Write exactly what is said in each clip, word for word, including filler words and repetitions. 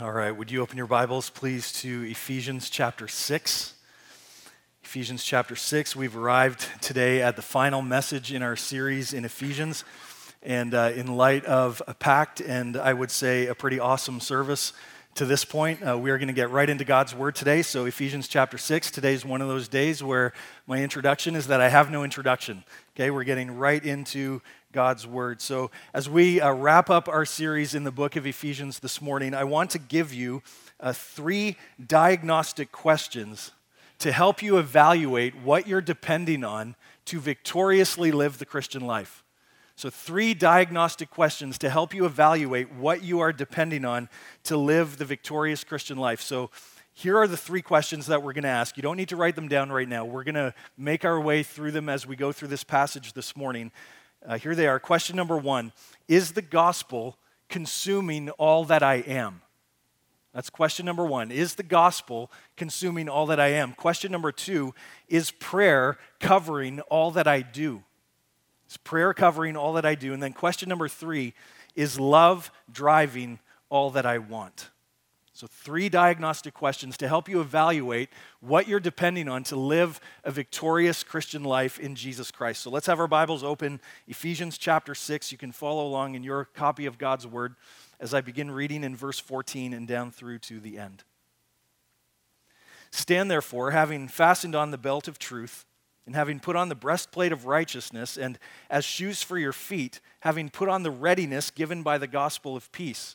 All right, would you open your Bibles, please, to Ephesians chapter six. Ephesians chapter six, we've arrived today at the final message in our series in Ephesians, and uh, in light of a packed and I would say a pretty awesome service to this point, uh, we are going to get right into God's Word today. So Ephesians chapter six, today's one of those days where my introduction is that I have no introduction. Okay, we're getting right into God's Word. So as we uh, wrap up our series in the book of Ephesians this morning, I want to give you uh, three diagnostic questions to help you evaluate what you're depending on to victoriously live the Christian life. So three diagnostic questions to help you evaluate what you are depending on to live the victorious Christian life. So here are the three questions that we're going to ask. You don't need to write them down right now. We're going to make our way through them as we go through this passage this morning. Uh, here they are. Question number one, is the gospel consuming all that I am? That's question number one. Is the gospel consuming all that I am? Question number two, is prayer covering all that I do? Is prayer covering all that I do? And then question number three, is love driving all that I want? So three diagnostic questions to help you evaluate what you're depending on to live a victorious Christian life in Jesus Christ. So let's have our Bibles open. Ephesians chapter six, you can follow along in your copy of God's Word as I begin reading in verse fourteen and down through to the end. Stand therefore, having fastened on the belt of truth, and having put on the breastplate of righteousness, and as shoes for your feet, having put on the readiness given by the gospel of peace.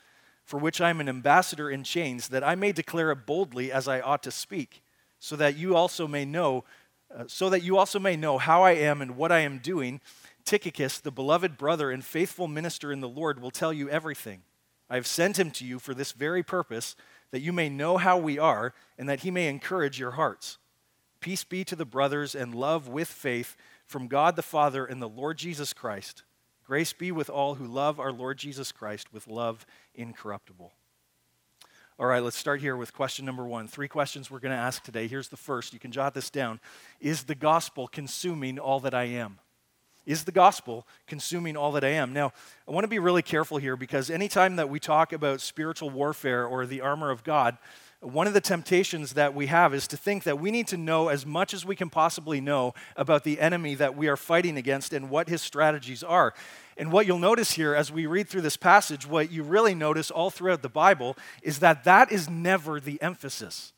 for which I am an ambassador in chains, that I may declare it boldly as I ought to speak, so that you also may know, uh, so that you also may know how I am and what I am doing. Tychicus, the beloved brother and faithful minister in the Lord, will tell you everything. I have sent him to you for this very purpose, that you may know how we are, and that he may encourage your hearts. Peace be to the brothers, and love with faith, from God the Father and the Lord Jesus Christ. Grace be with all who love our Lord Jesus Christ with love incorruptible. All right, let's start here with question number one. Three questions we're going to ask today. Here's the first. You can jot this down. Is the gospel consuming all that I am? Is the gospel consuming all that I am? Now, I want to be really careful here, because anytime that we talk about spiritual warfare or the armor of God, one of the temptations that we have is to think that we need to know as much as we can possibly know about the enemy that we are fighting against and what his strategies are. And what you'll notice here as we read through this passage, what you really notice all throughout the Bible is that that is never the emphasis.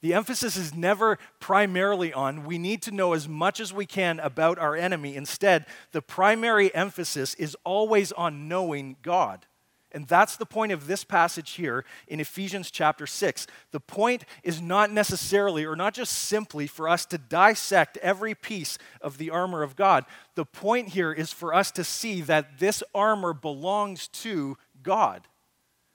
The emphasis is never primarily on we need to know as much as we can about our enemy. Instead, the primary emphasis is always on knowing God. And that's the point of this passage here in Ephesians chapter six. The point is not necessarily, or not just simply, for us to dissect every piece of the armor of God. The point here is for us to see that this armor belongs to God.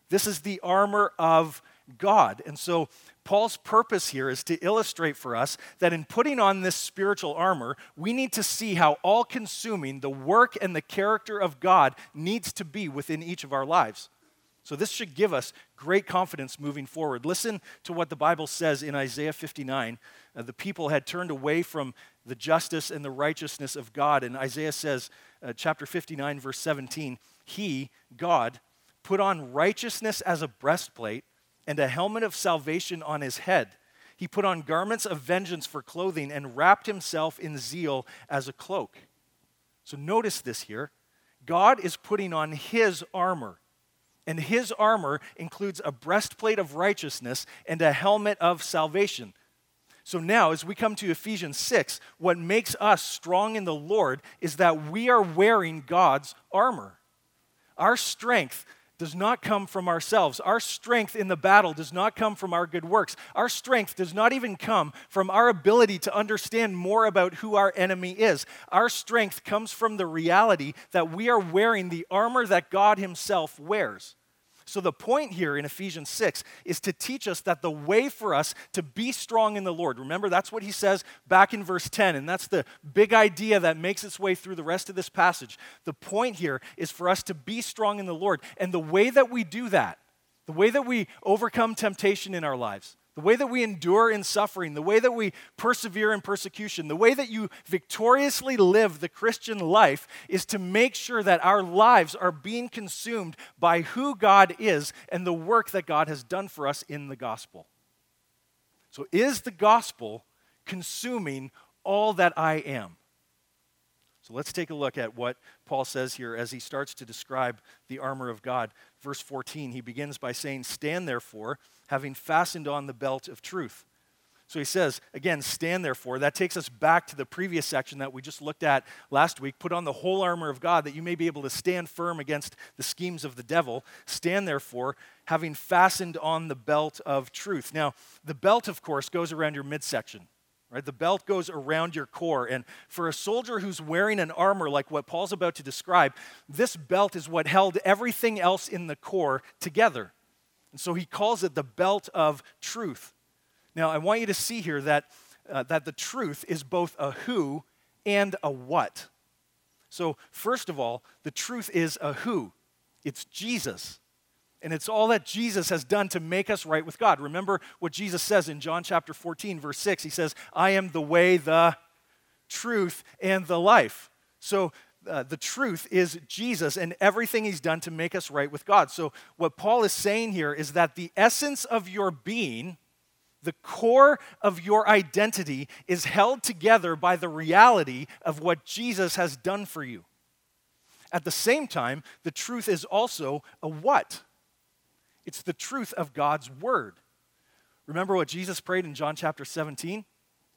This is the armor of God. And so Paul's purpose here is to illustrate for us that in putting on this spiritual armor, we need to see how all-consuming the work and the character of God needs to be within each of our lives. So this should give us great confidence moving forward. Listen to what the Bible says in Isaiah fifty-nine. Uh, the people had turned away from the justice and the righteousness of God. And Isaiah says, uh, chapter fifty-nine, verse seventeen, He, God, put on righteousness as a breastplate, and a helmet of salvation on his head. He put on garments of vengeance for clothing and wrapped himself in zeal as a cloak. So notice this here. God is putting on his armor, and his armor includes a breastplate of righteousness and a helmet of salvation. So now, as we come to Ephesians six, what makes us strong in the Lord is that we are wearing God's armor. Our strength does not come from ourselves. Our strength in the battle does not come from our good works. Our strength does not even come from our ability to understand more about who our enemy is. Our strength comes from the reality that we are wearing the armor that God himself wears. So the point here in Ephesians six is to teach us that the way for us to be strong in the Lord, remember that's what he says back in verse ten, and that's the big idea that makes its way through the rest of this passage. The point here is for us to be strong in the Lord, and the way that we do that, the way that we overcome temptation in our lives, the way that we endure in suffering, the way that we persevere in persecution, the way that you victoriously live the Christian life is to make sure that our lives are being consumed by who God is and the work that God has done for us in the gospel. So is the gospel consuming all that I am? So let's take a look at what Paul says here as he starts to describe the armor of God. Verse fourteen, he begins by saying, "Stand therefore, having fastened on the belt of truth." So he says, again, stand therefore. That takes us back to the previous section that we just looked at last week. Put on the whole armor of God that you may be able to stand firm against the schemes of the devil. Stand therefore, having fastened on the belt of truth. Now, the belt, of course, goes around your midsection. Right? The belt goes around your core, and for a soldier who's wearing an armor like what Paul's about to describe, this belt is what held everything else in the core together. And so he calls it the belt of truth. Now, I want you to see here that, uh, that the truth is both a who and a what. So first of all, the truth is a who. It's Jesus. And it's all that Jesus has done to make us right with God. Remember what Jesus says in John chapter fourteen, verse six. He says, "I am the way, the truth, and the life." So uh, the truth is Jesus and everything he's done to make us right with God. So what Paul is saying here is that the essence of your being, the core of your identity, is held together by the reality of what Jesus has done for you. At the same time, the truth is also a what? It's the truth of God's word. Remember what Jesus prayed in John chapter seventeen?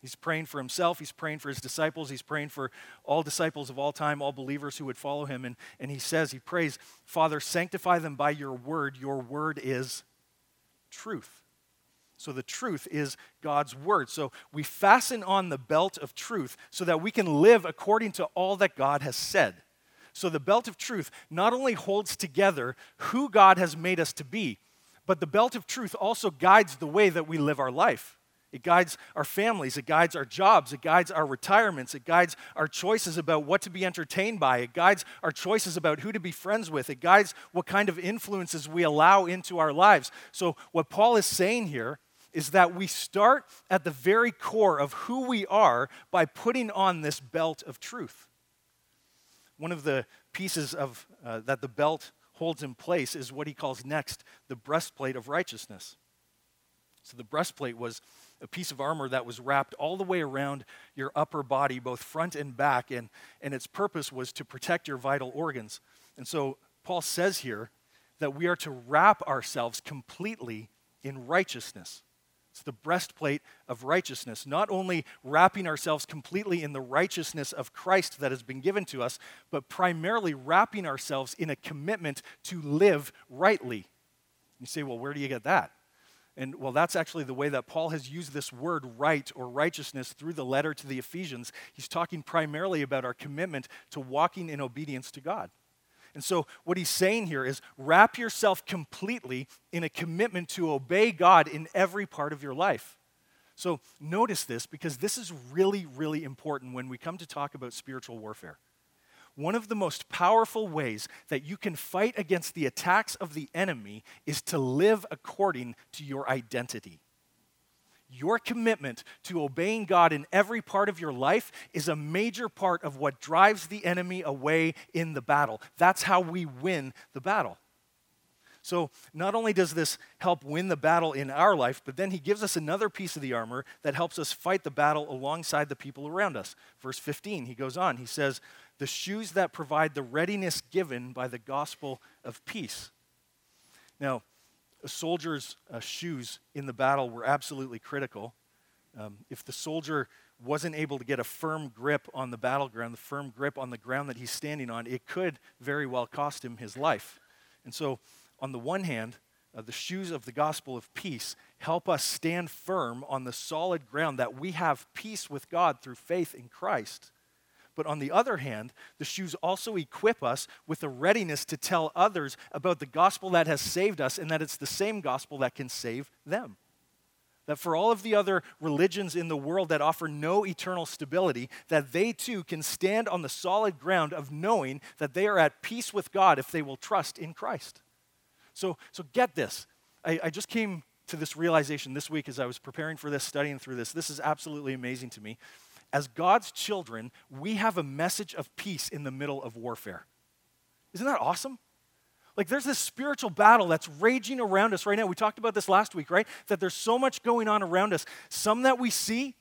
He's praying for himself. He's praying for his disciples. He's praying for all disciples of all time, all believers who would follow him. And, and he says, he prays, "Father, sanctify them by your word. Your word is truth." So the truth is God's word. So we fasten on the belt of truth so that we can live according to all that God has said. So the belt of truth not only holds together who God has made us to be, but the belt of truth also guides the way that we live our life. It guides our families, it guides our jobs, it guides our retirements, it guides our choices about what to be entertained by, it guides our choices about who to be friends with, it guides what kind of influences we allow into our lives. So what Paul is saying here is that we start at the very core of who we are by putting on this belt of truth. One of the pieces of uh, that the belt holds in place is what he calls next the breastplate of righteousness. So the breastplate was a piece of armor that was wrapped all the way around your upper body, both front and back, and, and its purpose was to protect your vital organs. And so Paul says here that we are to wrap ourselves completely in righteousness. It's the breastplate of righteousness, not only wrapping ourselves completely in the righteousness of Christ that has been given to us, but primarily wrapping ourselves in a commitment to live rightly. You say, well, where do you get that? And well, that's actually the way that Paul has used this word right or righteousness through the letter to the Ephesians. He's talking primarily about our commitment to walking in obedience to God. And so what he's saying here is wrap yourself completely in a commitment to obey God in every part of your life. So notice this, because this is really, really important when we come to talk about spiritual warfare. One of the most powerful ways that you can fight against the attacks of the enemy is to live according to your identity. Your commitment to obeying God in every part of your life is a major part of what drives the enemy away in the battle. That's how we win the battle. So not only does this help win the battle in our life, but then he gives us another piece of the armor that helps us fight the battle alongside the people around us. Verse fifteen, he goes on, he says, "The shoes that provide the readiness given by the gospel of peace." Now, a soldier's uh, shoes in the battle were absolutely critical. Um, if the soldier wasn't able to get a firm grip on the battleground, the firm grip on the ground that he's standing on, it could very well cost him his life. And so, on the one hand, uh, the shoes of the gospel of peace help us stand firm on the solid ground that we have peace with God through faith in Christ. But on the other hand, the shoes also equip us with a readiness to tell others about the gospel that has saved us and that it's the same gospel that can save them. That for all of the other religions in the world that offer no eternal stability, that they too can stand on the solid ground of knowing that they are at peace with God if they will trust in Christ. So, so get this. I, I just came to this realization this week as I was preparing for this, studying through this. This is absolutely amazing to me. As God's children, we have a message of peace in the middle of warfare. Isn't that awesome? Like, there's this spiritual battle that's raging around us right now. We talked about this last week, right? That there's so much going on around us. Some that we see,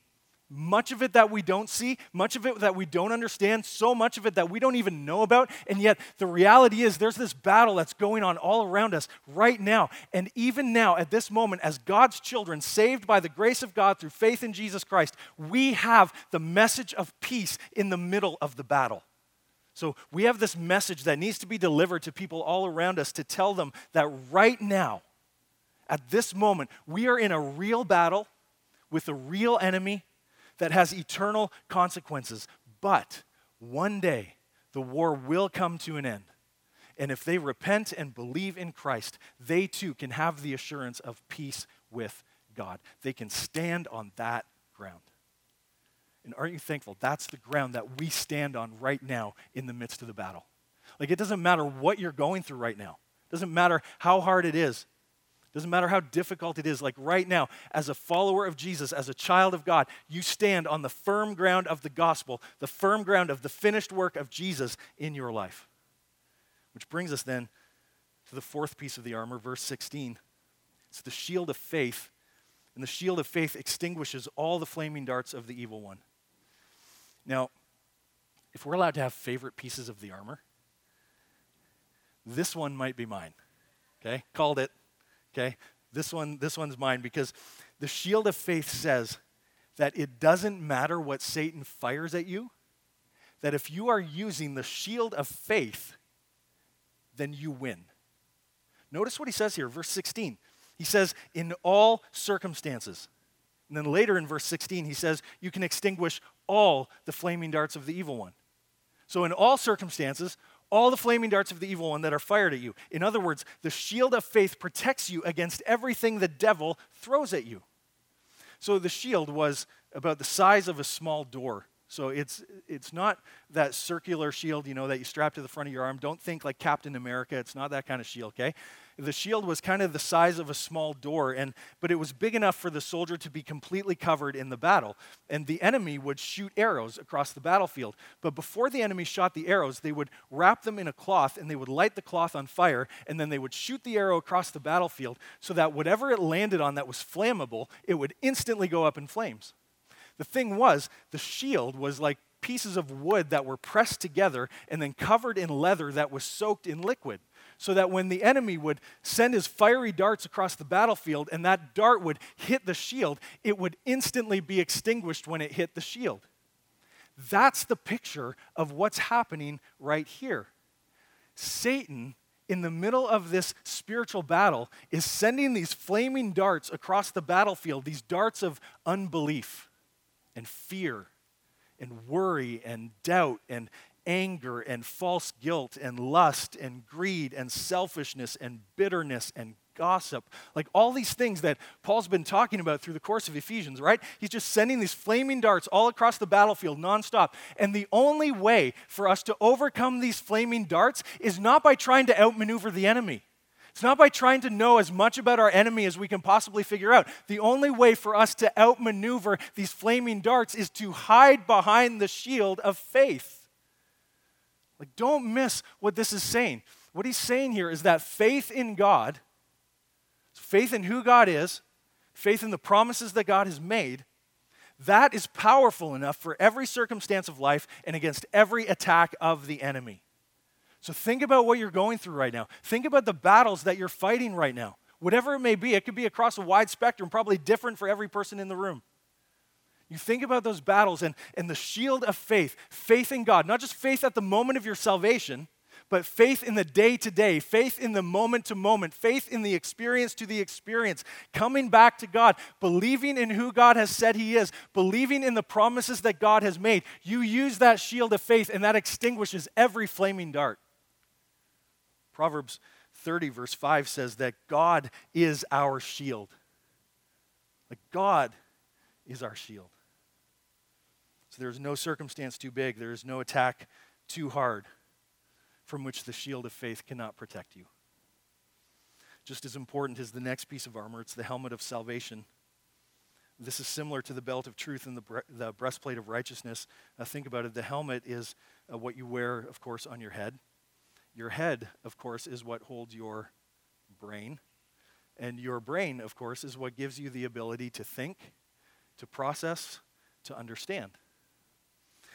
much of it that we don't see, much of it that we don't understand, so much of it that we don't even know about. And yet, the reality is there's this battle that's going on all around us right now. And even now, at this moment, as God's children, saved by the grace of God through faith in Jesus Christ, we have the message of peace in the middle of the battle. So we have this message that needs to be delivered to people all around us to tell them that right now, at this moment, we are in a real battle with a real enemy that has eternal consequences. But one day, the war will come to an end. And if they repent and believe in Christ, they too can have the assurance of peace with God. They can stand on that ground. And aren't you thankful? That's the ground that we stand on right now in the midst of the battle. Like, it doesn't matter what you're going through right now. It doesn't matter how hard it is. It doesn't matter how difficult it is. Like, right now, as a follower of Jesus, as a child of God, you stand on the firm ground of the gospel, the firm ground of the finished work of Jesus in your life. Which brings us then to the fourth piece of the armor, verse sixteen. It's the shield of faith. And the shield of faith extinguishes all the flaming darts of the evil one. Now, if we're allowed to have favorite pieces of the armor, this one might be mine, okay? Called it, okay? This one, this one's mine, because the shield of faith says that it doesn't matter what Satan fires at you, that if you are using the shield of faith, then you win. Notice what he says here, verse sixteen. He says, in all circumstances. And then later in verse sixteen, he says, you can extinguish all the flaming darts of the evil one. So in all circumstances, all the flaming darts of the evil one that are fired at you. In other words, the shield of faith protects you against everything the devil throws at you. So the shield was about the size of a small door. So it's it's not that circular shield, you know, that you strap to the front of your arm. Don't think like Captain America. It's not that kind of shield, okay? The shield was kind of the size of a small door, and but it was big enough for the soldier to be completely covered in the battle. And the enemy would shoot arrows across the battlefield. But before the enemy shot the arrows, they would wrap them in a cloth, and they would light the cloth on fire, and then they would shoot the arrow across the battlefield so that whatever it landed on that was flammable, it would instantly go up in flames. The thing was, the shield was like pieces of wood that were pressed together and then covered in leather that was soaked in liquid, so that when the enemy would send his fiery darts across the battlefield and that dart would hit the shield, it would instantly be extinguished when it hit the shield. That's the picture of what's happening right here. Satan, in the middle of this spiritual battle, is sending these flaming darts across the battlefield, these darts of unbelief and fear and worry and doubt and anger and false guilt and lust and greed and selfishness and bitterness and gossip. Like all these things that Paul's been talking about through the course of Ephesians, right? He's just sending these flaming darts all across the battlefield nonstop. And the only way for us to overcome these flaming darts is not by trying to outmaneuver the enemy. It's not by trying to know as much about our enemy as we can possibly figure out. The only way for us to outmaneuver these flaming darts is to hide behind the shield of faith. Like, don't miss what this is saying. What he's saying here is that faith in God, faith in who God is, faith in the promises that God has made, that is powerful enough for every circumstance of life and against every attack of the enemy. So think about what you're going through right now. Think about the battles that you're fighting right now. Whatever it may be, it could be across a wide spectrum, probably different for every person in the room. You think about those battles and, and the shield of faith, faith in God, not just faith at the moment of your salvation, but faith in the day-to-day, faith in the moment-to-moment, faith in the experience-to-the-experience, coming back to God, believing in who God has said he is, believing in the promises that God has made. You use that shield of faith, and that extinguishes every flaming dart. Proverbs thirty, verse five says that God is our shield. Like, God is our shield. So there's no circumstance too big, there is no attack too hard from which the shield of faith cannot protect you. Just as important as the next piece of armor, it's the helmet of salvation. This is similar to the belt of truth and the, bre- the breastplate of righteousness. Now think about it. The helmet is uh, what you wear, of course, on your head. Your head, of course, is what holds your brain. And your brain, of course, is what gives you the ability to think, to process, to understand.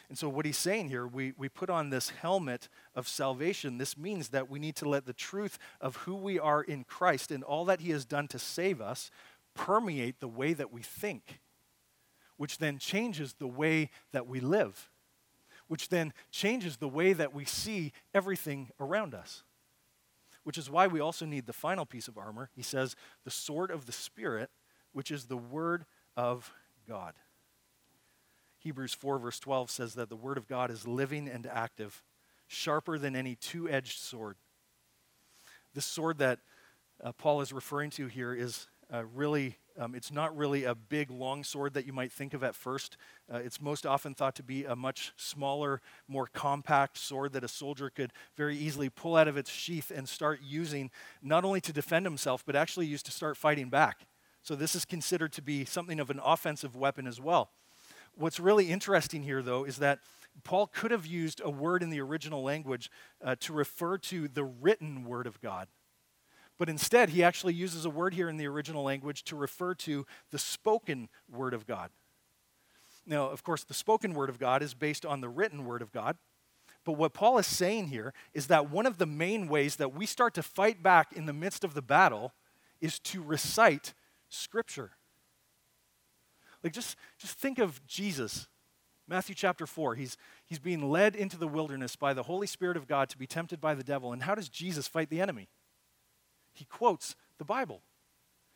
And so what he's saying here, we, we put on this helmet of salvation. This means that we need to let the truth of who we are in Christ and all that he has done to save us permeate the way that we think, which then changes the way that we live, which then changes the way that we see everything around us, which is why we also need the final piece of armor. He says, the sword of the Spirit, which is the word of God. Hebrews four, verse twelve says that the word of God is living and active, sharper than any two-edged sword. This sword that uh, Paul is referring to here is uh, really, um, it's not really a big, long sword that you might think of at first. Uh, it's most often thought to be a much smaller, more compact sword that a soldier could very easily pull out of its sheath and start using, not only to defend himself, but actually used to start fighting back. So this is considered to be something of an offensive weapon as well. What's really interesting here, though, is that Paul could have used a word in the original language uh, to refer to the written word of God. But instead, he actually uses a word here in the original language to refer to the spoken word of God. Now, of course, the spoken word of God is based on the written word of God. But what Paul is saying here is that one of the main ways that we start to fight back in the midst of the battle is to recite Scripture. Like, just, just think of Jesus. Matthew chapter four, he's, he's being led into the wilderness by the Holy Spirit of God to be tempted by the devil. And how does Jesus fight the enemy? He quotes the Bible.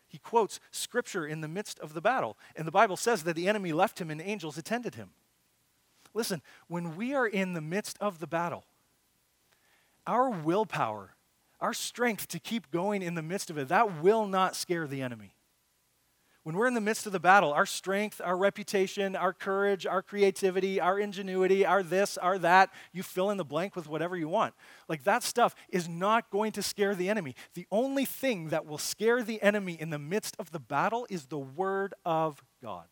He quotes Scripture in the midst of the battle. And the Bible says that the enemy left him and angels attended him. Listen, when we are in the midst of the battle, our willpower, our strength to keep going in the midst of it, that will not scare the enemy. When we're in the midst of the battle, our strength, our reputation, our courage, our creativity, our ingenuity, our this, our that, you fill in the blank with whatever you want. Like, that stuff is not going to scare the enemy. The only thing that will scare the enemy in the midst of the battle is the word of God.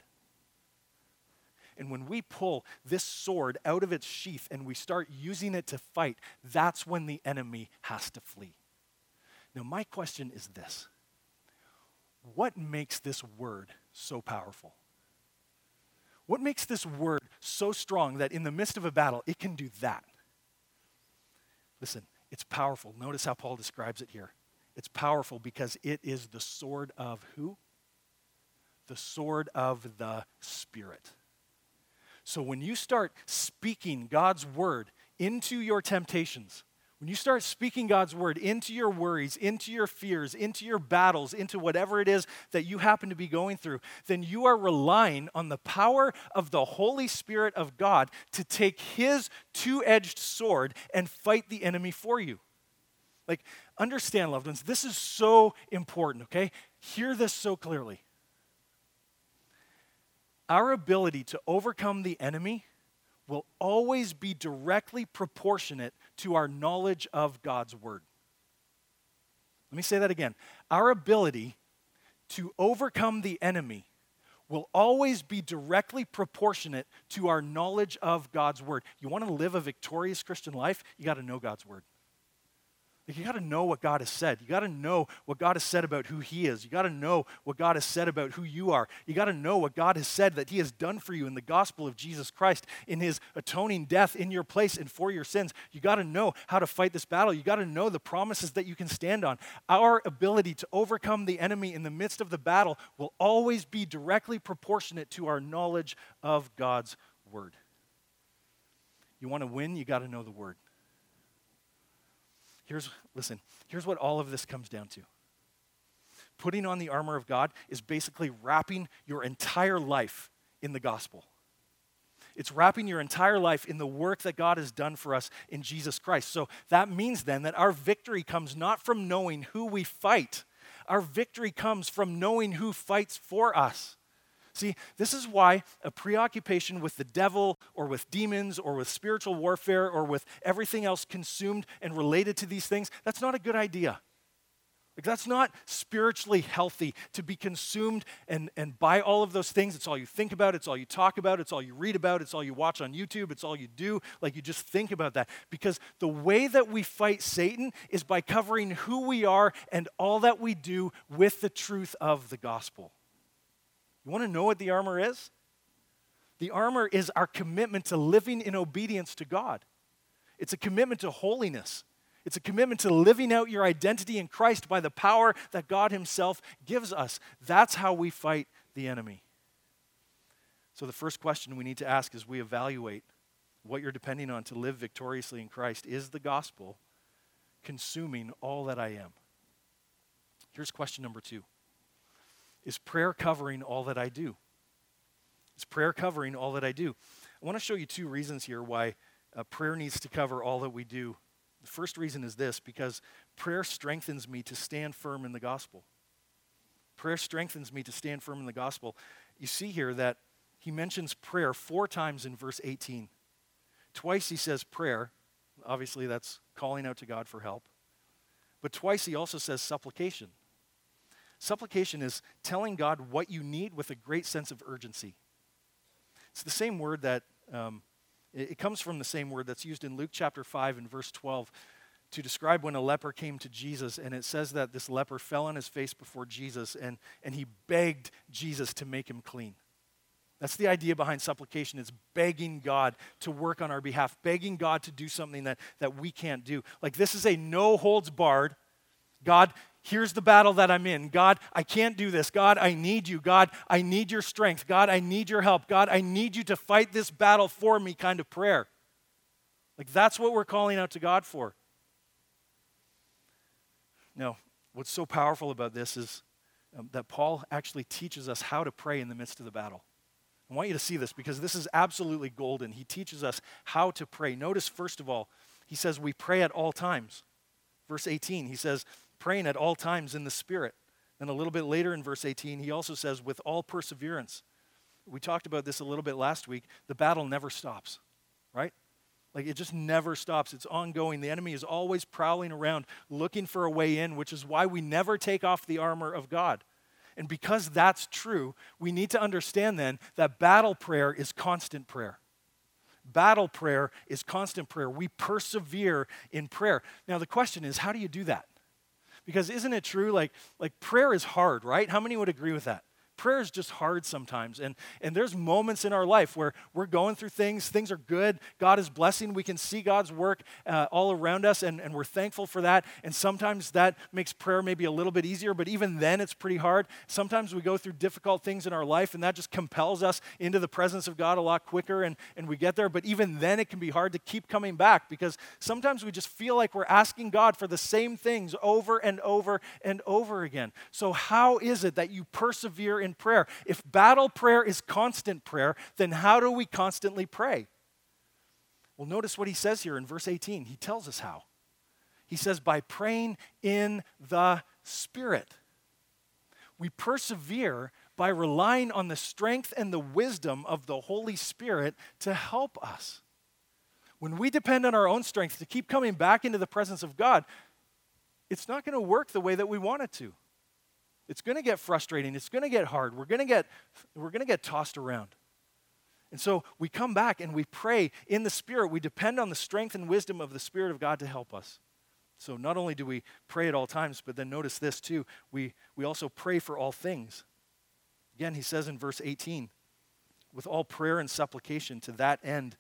And when we pull this sword out of its sheath and we start using it to fight, that's when the enemy has to flee. Now, my question is this. What makes this word so powerful? What makes this word so strong that in the midst of a battle, it can do that? Listen, it's powerful. Notice how Paul describes it here. It's powerful because it is the sword of who? The sword of the Spirit. So when you start speaking God's word into your temptations, when you start speaking God's word into your worries, into your fears, into your battles, into whatever it is that you happen to be going through, then you are relying on the power of the Holy Spirit of God to take his two-edged sword and fight the enemy for you. Like, understand, loved ones, this is so important, okay? Hear this so clearly. Our ability to overcome the enemy will always be directly proportionate to our knowledge of God's word. Let me say that again. Our ability to overcome the enemy will always be directly proportionate to our knowledge of God's word. You want to live a victorious Christian life? You got to know God's word. Like, you got to know what God has said. You got to know what God has said about who he is. You got to know what God has said about who you are. You got to know what God has said that he has done for you in the gospel of Jesus Christ, in his atoning death in your place and for your sins. You got to know how to fight this battle. You got to know the promises that you can stand on. Our ability to overcome the enemy in the midst of the battle will always be directly proportionate to our knowledge of God's word. You want to win, you got to know the word. Here's, listen, here's what all of this comes down to. Putting on the armor of God is basically wrapping your entire life in the gospel. It's wrapping your entire life in the work that God has done for us in Jesus Christ. So that means then that our victory comes not from knowing who we fight. Our victory comes from knowing who fights for us. See, this is why a preoccupation with the devil or with demons or with spiritual warfare or with everything else consumed and related to these things, that's not a good idea. Like, that's not spiritually healthy to be consumed and, and by all of those things. It's all you think about. It's all you talk about. It's all you read about. It's all you watch on YouTube. It's all you do. Like, you just think about that. Because the way that we fight Satan is by covering who we are and all that we do with the truth of the gospel. You want to know what the armor is? The armor is our commitment to living in obedience to God. It's a commitment to holiness. It's a commitment to living out your identity in Christ by the power that God Himself gives us. That's how we fight the enemy. So the first question we need to ask as we evaluate what you're depending on to live victoriously in Christ is the gospel consuming all that I am? Here's question number two. Is prayer covering all that I do? Is prayer covering all that I do? I want to show you two reasons here why uh, prayer needs to cover all that we do. The first reason is this, because prayer strengthens me to stand firm in the gospel. Prayer strengthens me to stand firm in the gospel. You see here that he mentions prayer four times in verse eighteen. Twice he says prayer. Obviously, that's calling out to God for help. But twice he also says supplication. Supplication is telling God what you need with a great sense of urgency. It's the same word that, um, it comes from the same word that's used in Luke chapter five and verse twelve to describe when a leper came to Jesus, and it says that this leper fell on his face before Jesus and, and he begged Jesus to make him clean. That's the idea behind supplication. It's begging God to work on our behalf, begging God to do something that, that we can't do. Like, this is a no holds barred, God, here's the battle that I'm in. God, I can't do this. God, I need you. God, I need your strength. God, I need your help. God, I need you to fight this battle for me kind of prayer. Like, that's what we're calling out to God for. Now, what's so powerful about this is um, that Paul actually teaches us how to pray in the midst of the battle. I want you to see this because this is absolutely golden. He teaches us how to pray. Notice, first of all, he says we pray at all times. Verse eighteen, he says, praying at all times in the Spirit. Then a little bit later in verse eighteen, he also says, with all perseverance. We talked about this a little bit last week. The battle never stops, right? Like, it just never stops. It's ongoing. The enemy is always prowling around looking for a way in, which is why we never take off the armor of God. And because that's true, we need to understand then that battle prayer is constant prayer. Battle prayer is constant prayer. We persevere in prayer. Now, the question is, how do you do that? Because isn't it true, like, like prayer is hard, right? How many would agree with that? Prayer is just hard sometimes. And, and there's moments in our life where we're going through things. Things are good. God is blessing. We can see God's work uh, all around us, and, and we're thankful for that. And sometimes that makes prayer maybe a little bit easier, but even then it's pretty hard. Sometimes we go through difficult things in our life, and that just compels us into the presence of God a lot quicker, and, and we get there. But even then it can be hard to keep coming back because sometimes we just feel like we're asking God for the same things over and over and over again. So how is it that you persevere in prayer? If battle prayer is constant prayer, then how do we constantly pray? Well, notice what he says here in verse eighteen. He tells us how. He says, by praying in the Spirit. We persevere by relying on the strength and the wisdom of the Holy Spirit to help us. When we depend on our own strength to keep coming back into the presence of God, it's not going to work the way that we want it to. It's going to get frustrating. It's going to get hard. We're going to get, we're going to get tossed around. And so we come back and we pray in the Spirit. We depend on the strength and wisdom of the Spirit of God to help us. So not only do we pray at all times, but then notice this too. We, we also pray for all things. Again, he says in verse eighteen, with all prayer and supplication to that end,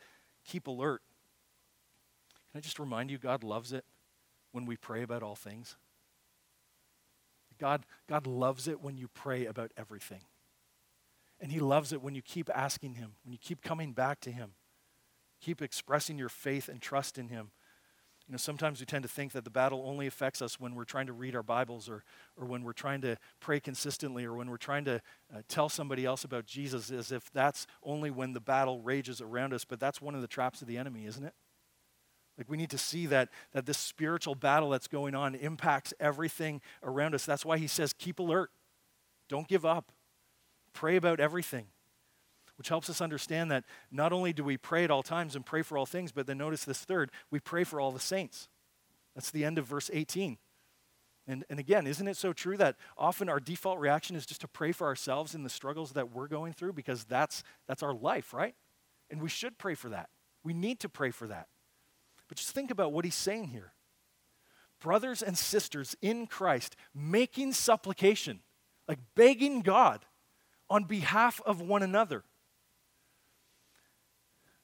keep alert. Can I just remind you, God loves it when we pray about all things. God, God loves it when you pray about everything. And He loves it when you keep asking Him, when you keep coming back to Him. Keep expressing your faith and trust in Him. You know, sometimes we tend to think that the battle only affects us when we're trying to read our Bibles or or when we're trying to pray consistently or when we're trying to uh, tell somebody else about Jesus, as if that's only when the battle rages around us. But that's one of the traps of the enemy, isn't it? Like, we need to see that that this spiritual battle that's going on impacts everything around us. That's why he says, keep alert. Don't give up. Pray about everything, which helps us understand that not only do we pray at all times and pray for all things, but then notice this third, we pray for all the saints. That's the end of verse eighteen. And, and again, isn't it so true that often our default reaction is just to pray for ourselves in the struggles that we're going through, because that's that's our life, right? And we should pray for that. We need to pray for that. But just think about what he's saying here. Brothers and sisters in Christ, making supplication, like begging God on behalf of one another.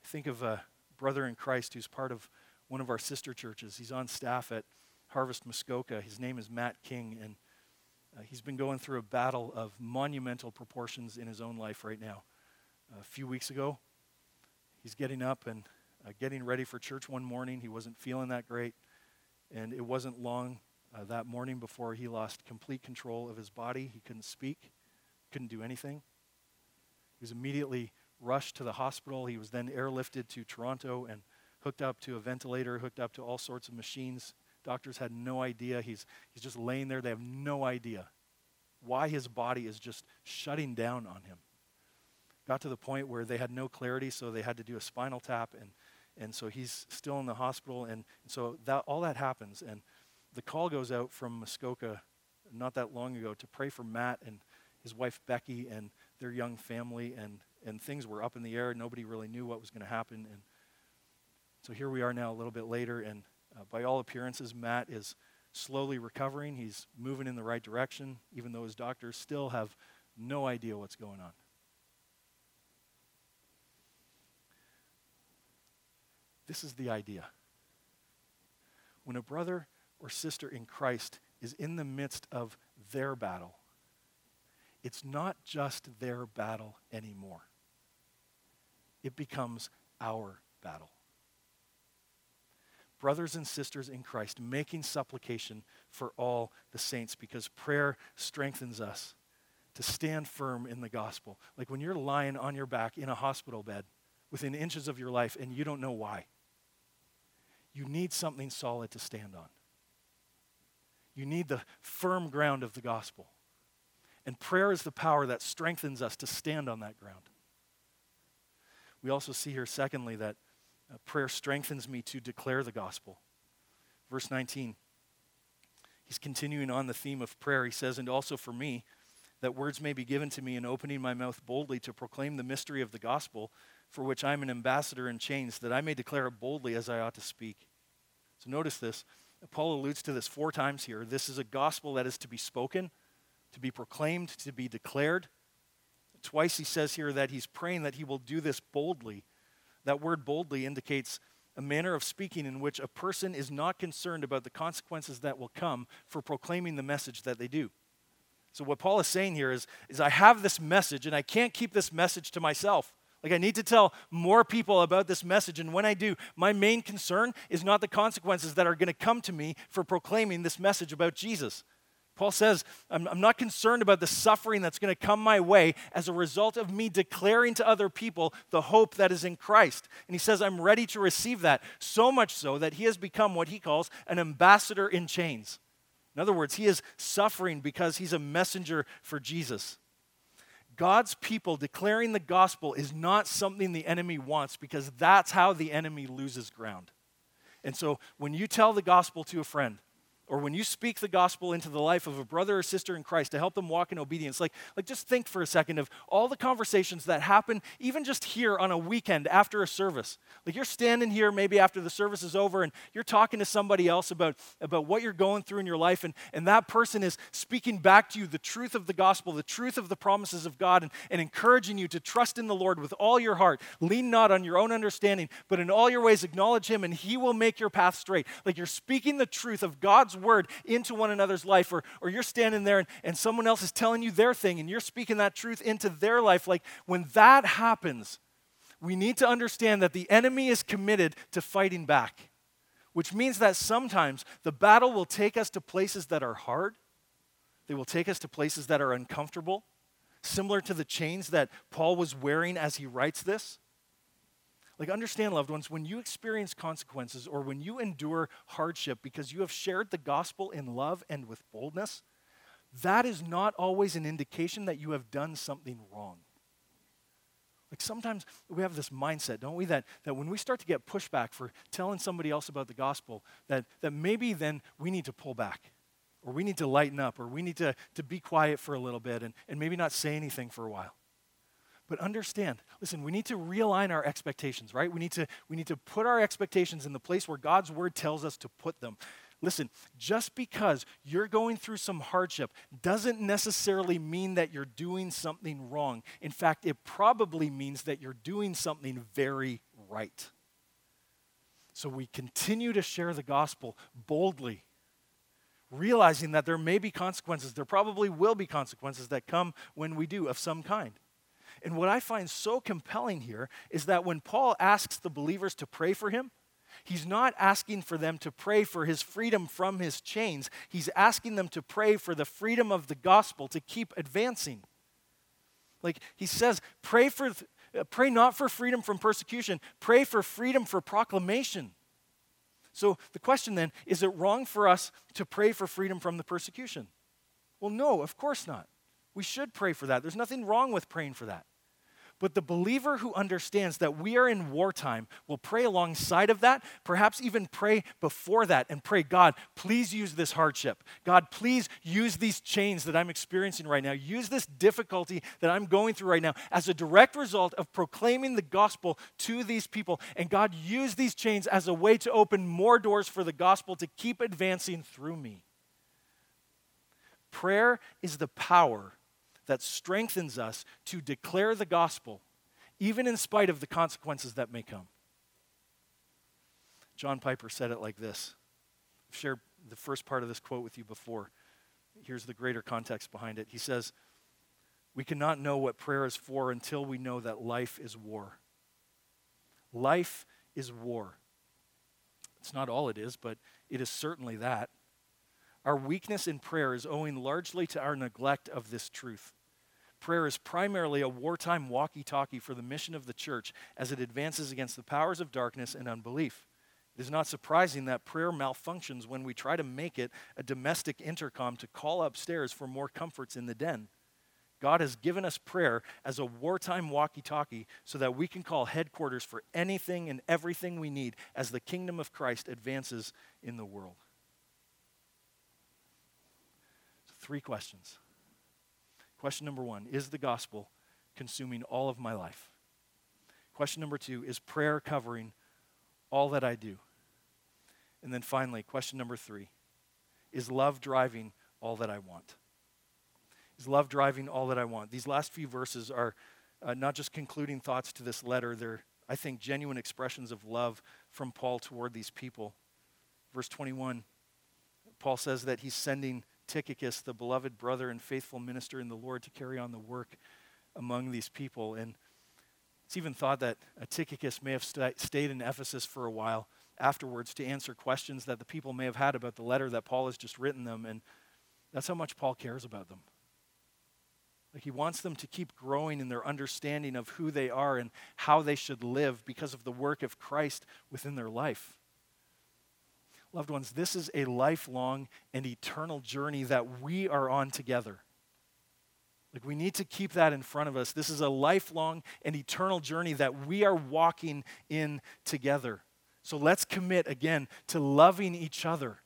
Think of a brother in Christ who's part of one of our sister churches. He's on staff at Harvest Muskoka. His name is Matt King, and uh, he's been going through a battle of monumental proportions in his own life right now. Uh, a few weeks ago, he's getting up and uh, getting ready for church one morning. He wasn't feeling that great, and it wasn't long uh, that morning before he lost complete control of his body. He couldn't speak, couldn't do anything. He was immediately rushed to the hospital. He was then airlifted to Toronto and hooked up to a ventilator, hooked up to all sorts of machines. Doctors had no idea. He's he's just laying there. They have no idea why his body is just shutting down on him. Got to the point where they had no clarity, so they had to do a spinal tap, and and so he's still in the hospital. And so that all that happens, and the call goes out from Muskoka not that long ago to pray for Matt and his wife Becky and their young family, and and things were up in the air. Nobody really knew what was going to happen, and so here we are now a little bit later, and uh, by all appearances, Matt is slowly recovering. He's moving in the right direction, even though his doctors still have no idea what's going on. This is the idea. When a brother or sister in Christ is in the midst of their battle, it's not just their battle anymore. It becomes our battle. Brothers and sisters in Christ, making supplication for all the saints, because prayer strengthens us to stand firm in the gospel. Like when you're lying on your back in a hospital bed within inches of your life and you don't know why, you need something solid to stand on. You need the firm ground of the gospel. And prayer is the power that strengthens us to stand on that ground. We also see here, secondly, that uh, prayer strengthens me to declare the gospel. Verse nineteen, he's continuing on the theme of prayer. He says, and also for me, that words may be given to me in opening my mouth boldly to proclaim the mystery of the gospel, for which I am an ambassador in chains, that I may declare it boldly as I ought to speak. So notice this. Paul alludes to this four times here. This is a gospel that is to be spoken, to be proclaimed, to be declared. Twice he says here that he's praying that he will do this boldly. That word boldly indicates a manner of speaking in which a person is not concerned about the consequences that will come for proclaiming the message that they do. So what Paul is saying here is, is I have this message and I can't keep this message to myself. Like, I need to tell more people about this message, and when I do, my main concern is not the consequences that are going to come to me for proclaiming this message about Jesus. Paul says, I'm, I'm not concerned about the suffering that's going to come my way as a result of me declaring to other people the hope that is in Christ. And he says, I'm ready to receive that, so much so that he has become what he calls an ambassador in chains. In other words, he is suffering because he's a messenger for Jesus. God's people declaring the gospel is not something the enemy wants, because that's how the enemy loses ground. And so when you tell the gospel to a friend, or when you speak the gospel into the life of a brother or sister in Christ to help them walk in obedience, like, like just think for a second of all the conversations that happen even just here on a weekend after a service. Like, you're standing here maybe after the service is over and you're talking to somebody else about, about what you're going through in your life, and, and that person is speaking back to you the truth of the gospel, the truth of the promises of God, and, and encouraging you to trust in the Lord with all your heart. Lean not on your own understanding, but in all your ways acknowledge him and he will make your path straight. Like, you're speaking the truth of God's word into one another's life, or, or you're standing there and, and someone else is telling you their thing and you're speaking that truth into their life. Like, when that happens, we need to understand that the enemy is committed to fighting back. which means that sometimes the battle will take us to places that are hard. They will take us to places that are uncomfortable, similar to the chains that Paul was wearing as he writes this. Like, understand, loved ones, when you experience consequences or when you endure hardship because you have shared the gospel in love and with boldness, that is not always an indication that you have done something wrong. Like, sometimes we have this mindset, don't we, that, that when we start to get pushback for telling somebody else about the gospel, that, that maybe then we need to pull back, or we need to lighten up, or we need to, to be quiet for a little bit and, and maybe not say anything for a while. But understand, listen, we need to realign our expectations, right? We need to, we need to put our expectations in the place where God's word tells us to put them. Listen, just because you're going through some hardship doesn't necessarily mean that you're doing something wrong. In fact, it probably means that you're doing something very right. So we continue to share the gospel boldly, realizing that there may be consequences. There probably will be consequences that come when we do of some kind. And what I find so compelling here is that when Paul asks the believers to pray for him, he's not asking for them to pray for his freedom from his chains. He's asking them to pray for the freedom of the gospel to keep advancing. Like he says, pray for, pray not for freedom from persecution, pray for freedom for proclamation. So the question then, is it wrong for us to pray for freedom from the persecution? Well, no, of course not. We should pray for that. There's nothing wrong with praying for that. But the believer who understands that we are in wartime will pray alongside of that, perhaps even pray before that and pray, God, please use this hardship. God, please use these chains that I'm experiencing right now. Use this difficulty that I'm going through right now as a direct result of proclaiming the gospel to these people. And God, use these chains as a way to open more doors for the gospel to keep advancing through me. Prayer is the power that strengthens us to declare the gospel, even in spite of the consequences that may come. John Piper said it like this. I've shared the first part of this quote with you before. Here's the greater context behind it. He says, "We cannot know what prayer is for until we know that life is war." Life is war. It's not all it is, but it is certainly that. Our weakness in prayer is owing largely to our neglect of this truth. Prayer is primarily a wartime walkie-talkie for the mission of the church as it advances against the powers of darkness and unbelief. It is not surprising that prayer malfunctions when we try to make it a domestic intercom to call upstairs for more comforts in the den. God has given us prayer as a wartime walkie-talkie so that we can call headquarters for anything and everything we need as the kingdom of Christ advances in the world. Three questions. Question number one, is the gospel consuming all of my life? Question number two, is prayer covering all that I do? And then finally, question number three, is love driving all that I want? Is love driving all that I want? These last few verses are uh, not just concluding thoughts to this letter. They're, I think, genuine expressions of love from Paul toward these people. Verse twenty-one, Paul says that he's sending Tychicus, the beloved brother and faithful minister in the Lord, to carry on the work among these people. And it's even thought that Tychicus may have st- stayed in Ephesus for a while afterwards to answer questions that the people may have had about the letter that Paul has just written them. And that's how much Paul cares about them. Like, he wants them to keep growing in their understanding of who they are and how they should live because of the work of Christ within their life. Loved ones, this is a lifelong and eternal journey that we are on together. Like, we need to keep that in front of us. This is a lifelong and eternal journey that we are walking in together. So let's commit again to loving each other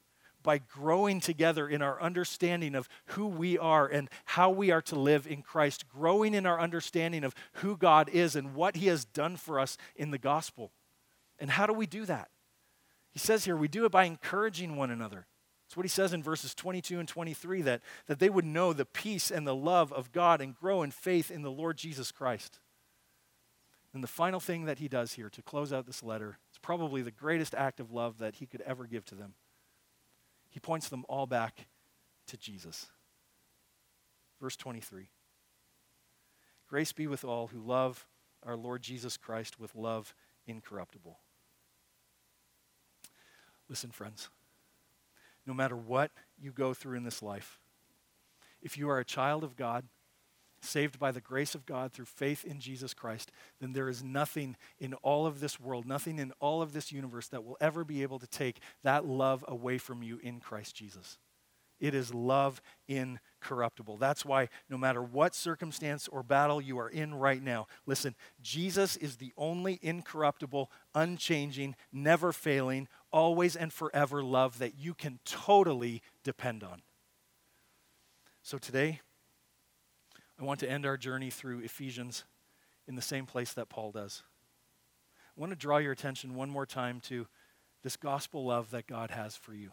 by growing together in our understanding of who we are and how we are to live in Christ, growing in our understanding of who God is and what he has done for us in the gospel. And how do we do that? He says here, we do it by encouraging one another. That's what he says in verses twenty-two and twenty-three, that, that they would know the peace and the love of God and grow in faith in the Lord Jesus Christ. And the final thing that he does here to close out this letter is probably the greatest act of love that he could ever give to them. He points them all back to Jesus. Verse twenty-three. Grace be with all who love our Lord Jesus Christ with love incorruptible. Listen, friends, no matter what you go through in this life, if you are a child of God, saved by the grace of God through faith in Jesus Christ, then there is nothing in all of this world, nothing in all of this universe that will ever be able to take that love away from you in Christ Jesus. It is love incorruptible. That's why no matter what circumstance or battle you are in right now, listen, Jesus is the only incorruptible, unchanging, never failing, always and forever love that you can totally depend on. So today, I want to end our journey through Ephesians in the same place that Paul does. I want to draw your attention one more time to this gospel love that God has for you.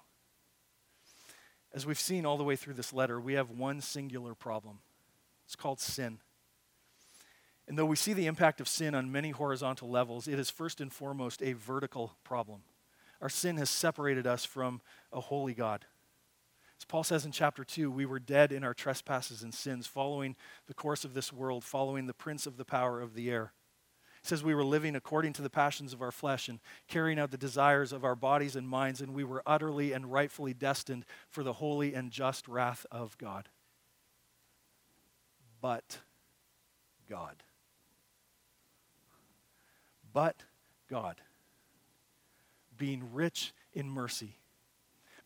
As we've seen all the way through this letter, we have one singular problem. It's called sin. And though we see the impact of sin on many horizontal levels, it is first and foremost a vertical problem. Our sin has separated us from a holy God. As Paul says in chapter two, we were dead in our trespasses and sins, following the course of this world, following the prince of the power of the air. He says we were living according to the passions of our flesh and carrying out the desires of our bodies and minds, and we were utterly and rightfully destined for the holy and just wrath of God. But God. But God, being rich in mercy,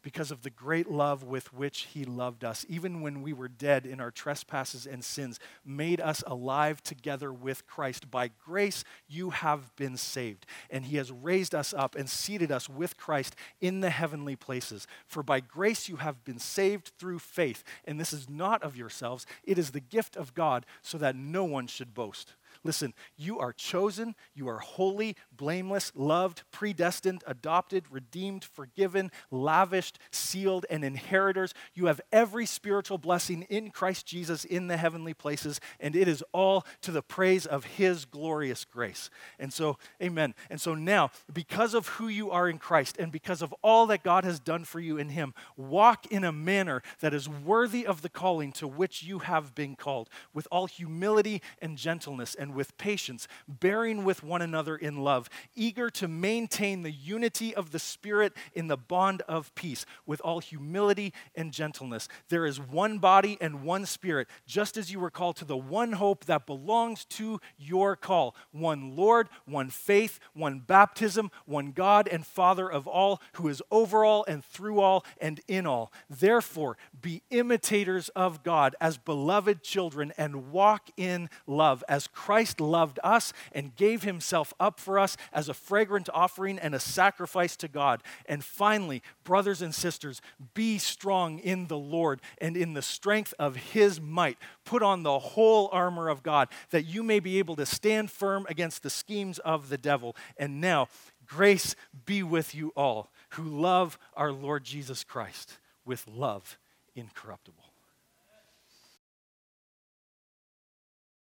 because of the great love with which he loved us, even when we were dead in our trespasses and sins, made us alive together with Christ. By grace, you have been saved. And he has raised us up and seated us with Christ in the heavenly places. For by grace, you have been saved through faith. And this is not of yourselves. It is the gift of God, so that no one should boast. Listen, you are chosen, you are holy, blameless, loved, predestined, adopted, redeemed, forgiven, lavished, sealed, and inheritors. You have every spiritual blessing in Christ Jesus in the heavenly places, and it is all to the praise of his glorious grace. And so, amen. And so now, because of who you are in Christ and because of all that God has done for you in him, walk in a manner that is worthy of the calling to which you have been called, with all humility and gentleness, and with patience, bearing with one another in love, eager to maintain the unity of the Spirit in the bond of peace, with all humility and gentleness. There is one body and one Spirit, just as you were called to the one hope that belongs to your call, one Lord, one faith, one baptism, one God and Father of all, who is over all and through all and in all. Therefore, be imitators of God as beloved children and walk in love as Christ Christ loved us and gave himself up for us as a fragrant offering and a sacrifice to God. And finally, brothers and sisters, be strong in the Lord and in the strength of his might. Put on the whole armor of God, that you may be able to stand firm against the schemes of the devil. And now, grace be with you all who love our Lord Jesus Christ with love incorruptible.